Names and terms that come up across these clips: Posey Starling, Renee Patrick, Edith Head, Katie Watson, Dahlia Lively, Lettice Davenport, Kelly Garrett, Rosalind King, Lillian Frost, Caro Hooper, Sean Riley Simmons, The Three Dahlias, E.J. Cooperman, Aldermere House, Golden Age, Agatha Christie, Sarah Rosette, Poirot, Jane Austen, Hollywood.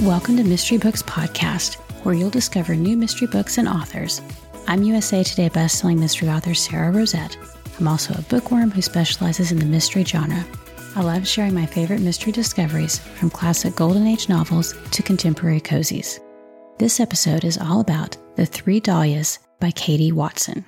Welcome to Mystery Books Podcast, where you'll discover new mystery books and authors. I'm USA Today bestselling mystery author Sarah Rosette. I'm also a bookworm who specializes in the mystery genre. I love sharing my favorite mystery discoveries, from classic Golden Age novels to contemporary cozies. This episode is all about The Three Dahlias by Katie Watson.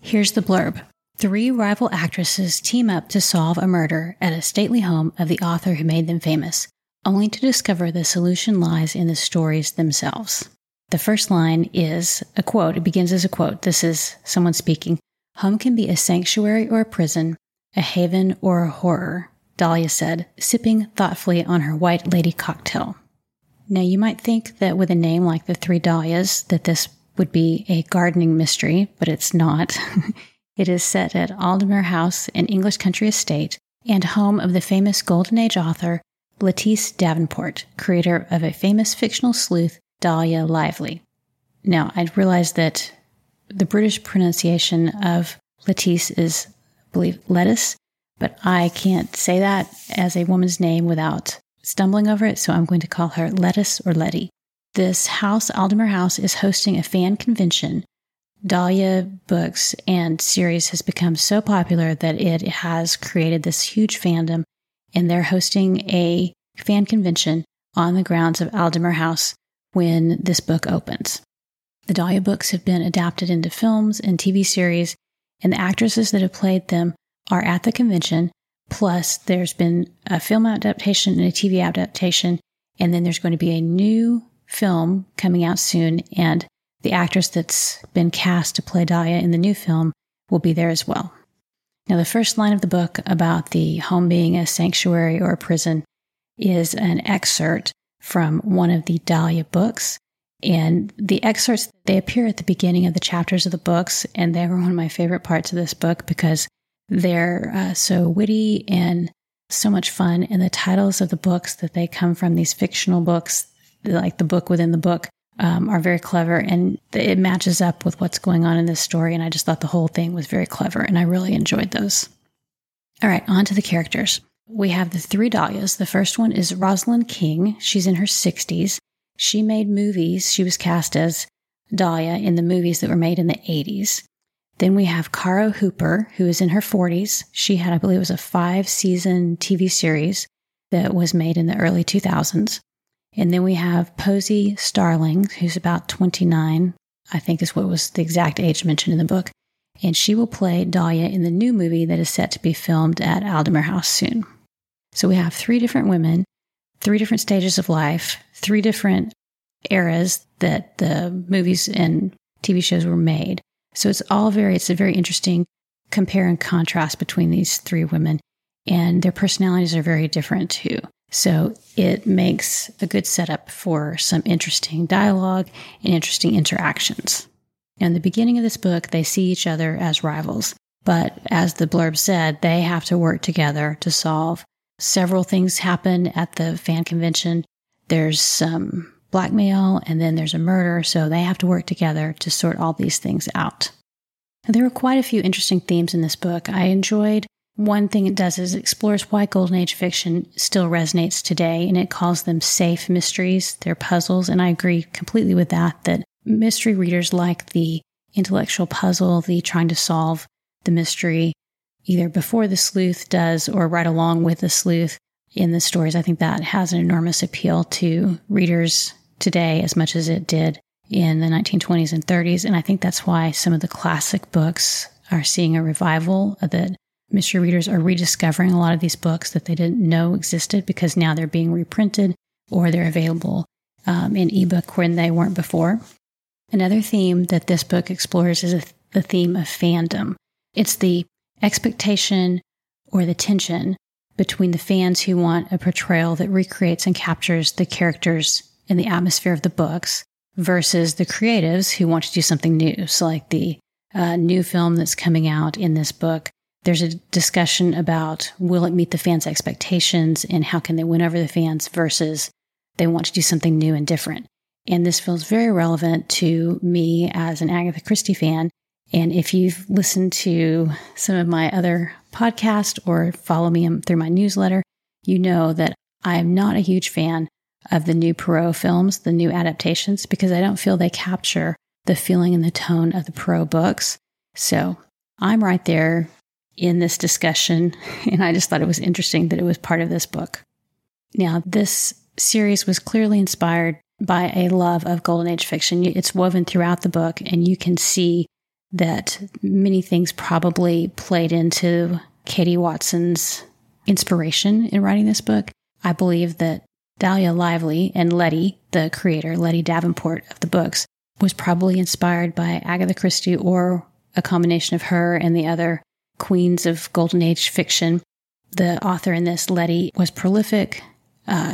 Here's the blurb. Three rival actresses team up to solve a murder at a stately home of the author who made them famous, only to discover the solution lies in the stories themselves. The first line is a quote. It begins as a quote. This is someone speaking. Home can be a sanctuary or a prison, a haven or a horror, Dahlia said, sipping thoughtfully on her white lady cocktail. Now, you might think that with a name like The Three Dahlias that this would be a gardening mystery, but it's not. It is set at Aldermere House, an English country estate, and home of the famous Golden Age author Lettice Davenport, creator of a famous fictional sleuth, Dahlia Lively. Now, I realize that the British pronunciation of Lettice is, I believe, lettuce, but I can't say that as a woman's name without stumbling over it, so I'm going to call her Lettice or Letty. This house, Aldermere House, is hosting a fan convention. Dahlia books and series has become so popular that it has created this huge fandom, and they're hosting a fan convention on the grounds of Aldermere House when this book opens. The Dahlia books have been adapted into films and TV series, and the actresses that have played them are at the convention, plus there's been a film adaptation and a TV adaptation, and then there's going to be a new film coming out soon, and the actress that's been cast to play Dahlia in the new film will be there as well. Now, the first line of the book about the home being a sanctuary or a prison is an excerpt from one of the Dahlia books. And the excerpts, they appear at the beginning of the chapters of the books, and they were one of my favorite parts of this book because they're so witty and so much fun. And the titles of the books that they come from, these fictional books, like the book within the book, are very clever, and it matches up with what's going on in this story, and I just thought the whole thing was very clever, and I really enjoyed those. All right, on to the characters. We have the three Dahlias. The first one is Rosalind King. She's in her 60s. She made movies. She was cast as Dahlia in the movies that were made in the 80s. Then we have Caro Hooper, who is in her 40s. She had, I believe it was a 5-season TV series that was made in the early 2000s. And then we have Posey Starling, who's about 29, I think is what was the exact age mentioned in the book. And she will play Dahlia in the new movie that is set to be filmed at Aldermere House soon. So we have three different women, three different stages of life, three different eras that the movies and TV shows were made. So it's a very interesting compare and contrast between these three women. And their personalities are very different too. So it makes a good setup for some interesting dialogue and interesting interactions. In the beginning of this book, they see each other as rivals, but as the blurb said, they have to work together to solve. Several things happen at the fan convention. There's some blackmail, and then there's a murder, so they have to work together to sort all these things out. And there were quite a few interesting themes in this book. I enjoyed one thing it does is it explores why Golden Age fiction still resonates today, and it calls them safe mysteries. They're puzzles, and I agree completely with that mystery readers like the intellectual puzzle, the trying to solve the mystery either before the sleuth does or right along with the sleuth in the stories. I think that has an enormous appeal to readers today as much as it did in the 1920s and 30s, and I think that's why some of the classic books are seeing a revival of it. Mystery readers are rediscovering a lot of these books that they didn't know existed because now they're being reprinted or they're available in ebook when they weren't before. Another theme that this book explores is the theme of fandom. It's the expectation or the tension between the fans who want a portrayal that recreates and captures the characters and the atmosphere of the books versus the creatives who want to do something new. So like the new film that's coming out in this book, there's a discussion about will it meet the fans' expectations and how can they win over the fans versus they want to do something new and different. And this feels very relevant to me as an Agatha Christie fan And if you've listened to some of my other podcasts or follow me through my newsletter, you know that I'm not a huge fan of the new Poirot films, the new adaptations, because I don't feel they capture the feeling and the tone of the Poirot books. So I'm right there in this discussion, and I just thought it was interesting that it was part of this book. Now, this series was clearly inspired by a love of Golden Age fiction. It's woven throughout the book, and you can see that many things probably played into Katie Watson's inspiration in writing this book. I believe that Dahlia Lively and Letty, the creator, Lettice Davenport of the books, was probably inspired by Agatha Christie or a combination of her and the other queens of Golden Age fiction. The author in this, Letty, was prolific.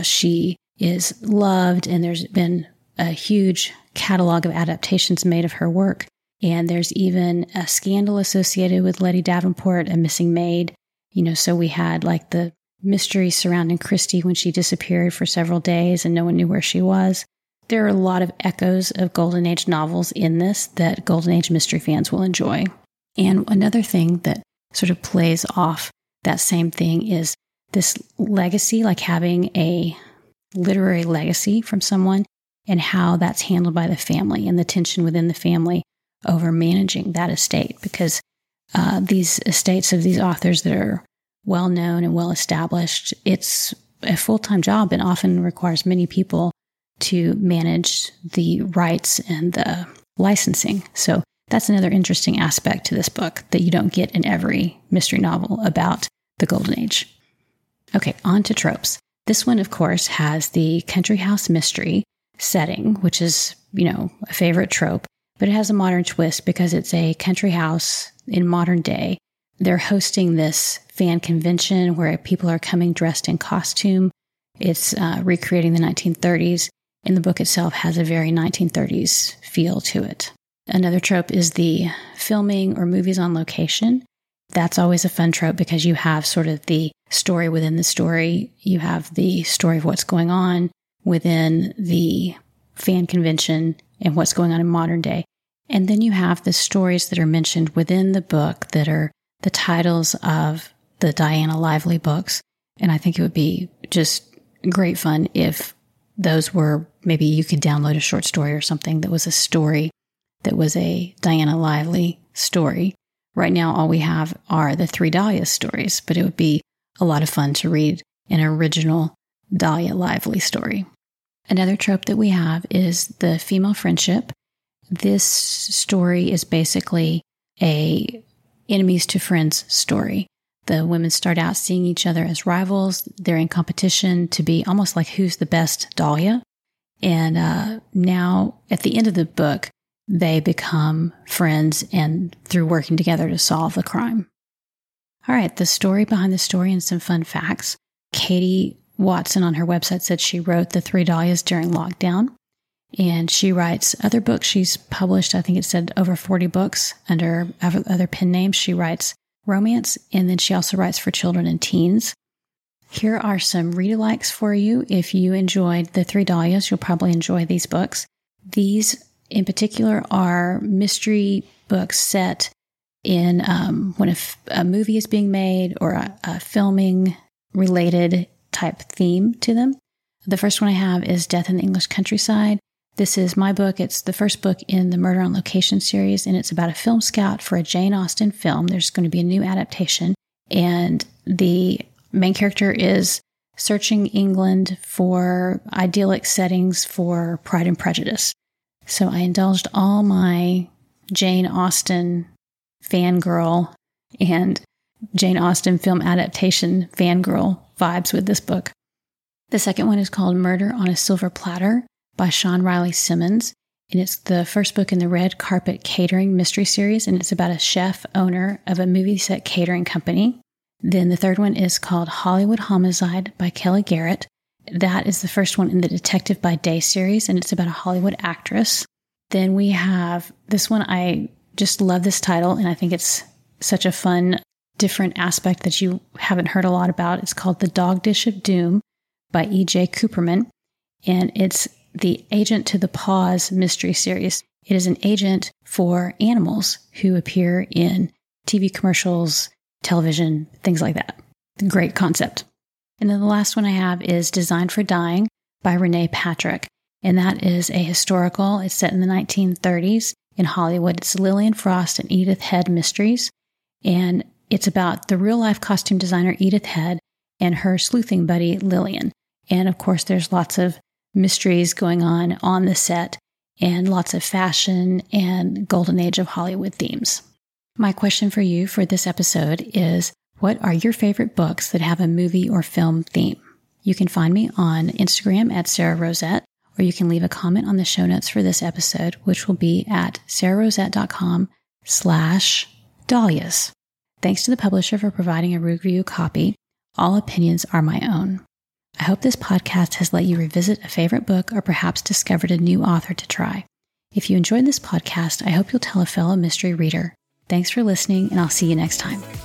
She is loved, and there's been a huge catalog of adaptations made of her work. And there's even a scandal associated with Letty Davenport, a missing maid. You know, so we had like the mystery surrounding Christie when she disappeared for several days and no one knew where she was. There are a lot of echoes of Golden Age novels in this that Golden Age mystery fans will enjoy. And another thing that sort of plays off that same thing is this legacy, like having a literary legacy from someone and how that's handled by the family and the tension within the family over managing that estate, because these estates of these authors that are well-known and well-established, it's a full-time job and often requires many people to manage the rights and the licensing. So that's another interesting aspect to this book that you don't get in every mystery novel about the Golden Age. Okay, on to tropes. This one, of course, has the country house mystery setting, which is, you know, a favorite trope, but it has a modern twist because it's a country house in modern day. They're hosting this fan convention where people are coming dressed in costume. It's recreating the 1930s, and the book itself has a very 1930s feel to it. Another trope is the filming or movies on location. That's always a fun trope because you have sort of the story within the story. You have the story of what's going on within the fan convention and what's going on in modern day. And then you have the stories that are mentioned within the book that are the titles of the Diana Lively books. And I think it would be just great fun if those were, maybe you could download a short story or something that was a story that was a Diana Lively story. Right now, all we have are the Three Dahlias stories, but it would be a lot of fun to read an original Dahlia Lively story. Another trope that we have is the female friendship. This story is basically a enemies to friends story. The women start out seeing each other as rivals. They're in competition to be almost like who's the best Dahlia. And now at the end of the book, they become friends and through working together to solve the crime. All right, the story behind the story and some fun facts. Katie Watson on her website said she wrote The Three Dahlias during lockdown. And she writes other books she's published. I think it said over 40 books under other pen names. She writes romance, and then she also writes for children and teens. Here are some read-alikes for you. If you enjoyed The Three Dahlias, you'll probably enjoy these books. These, in particular, are mystery books set in when a movie is being made or a filming-related type theme to them. The first one I have is Death in the English Countryside. This is my book. It's the first book in the Murder on Location series, and it's about a film scout for a Jane Austen film. There's going to be a new adaptation, and the main character is searching England for idyllic settings for Pride and Prejudice. So I indulged all my Jane Austen fangirl and Jane Austen film adaptation fangirl vibes with this book. The second one is called Murder on a Silver Platter by Sean Riley Simmons, and it's the first book in the Red Carpet Catering Mystery Series, and it's about a chef owner of a movie set catering company. Then the third one is called Hollywood Homicide by Kelly Garrett. That is the first one in the Detective by Day series, and it's about a Hollywood actress. Then we have this one. I just love this title, and I think it's such a fun, different aspect that you haven't heard a lot about. It's called The Dog Dish of Doom by E.J. Cooperman, and it's the Agent to the Paws mystery series. It is an agent for animals who appear in TV commercials, television, things like that. Great concept. And then the last one I have is Designed for Dying by Renee Patrick. And that is a historical. It's set in the 1930s in Hollywood. It's Lillian Frost and Edith Head mysteries. And it's about the real-life costume designer Edith Head and her sleuthing buddy Lillian. And of course, there's lots of mysteries going on the set and lots of fashion and golden age of Hollywood themes. My question for you for this episode is, what are your favorite books that have a movie or film theme? You can find me on Instagram at Sarah Rosette, or you can leave a comment on the show notes for this episode, which will be at sarahRosette.com/dahlias. Thanks to the publisher for providing a review copy. All opinions are my own. I hope this podcast has let you revisit a favorite book or perhaps discovered a new author to try. If you enjoyed this podcast, I hope you'll tell a fellow mystery reader. Thanks for listening, and I'll see you next time.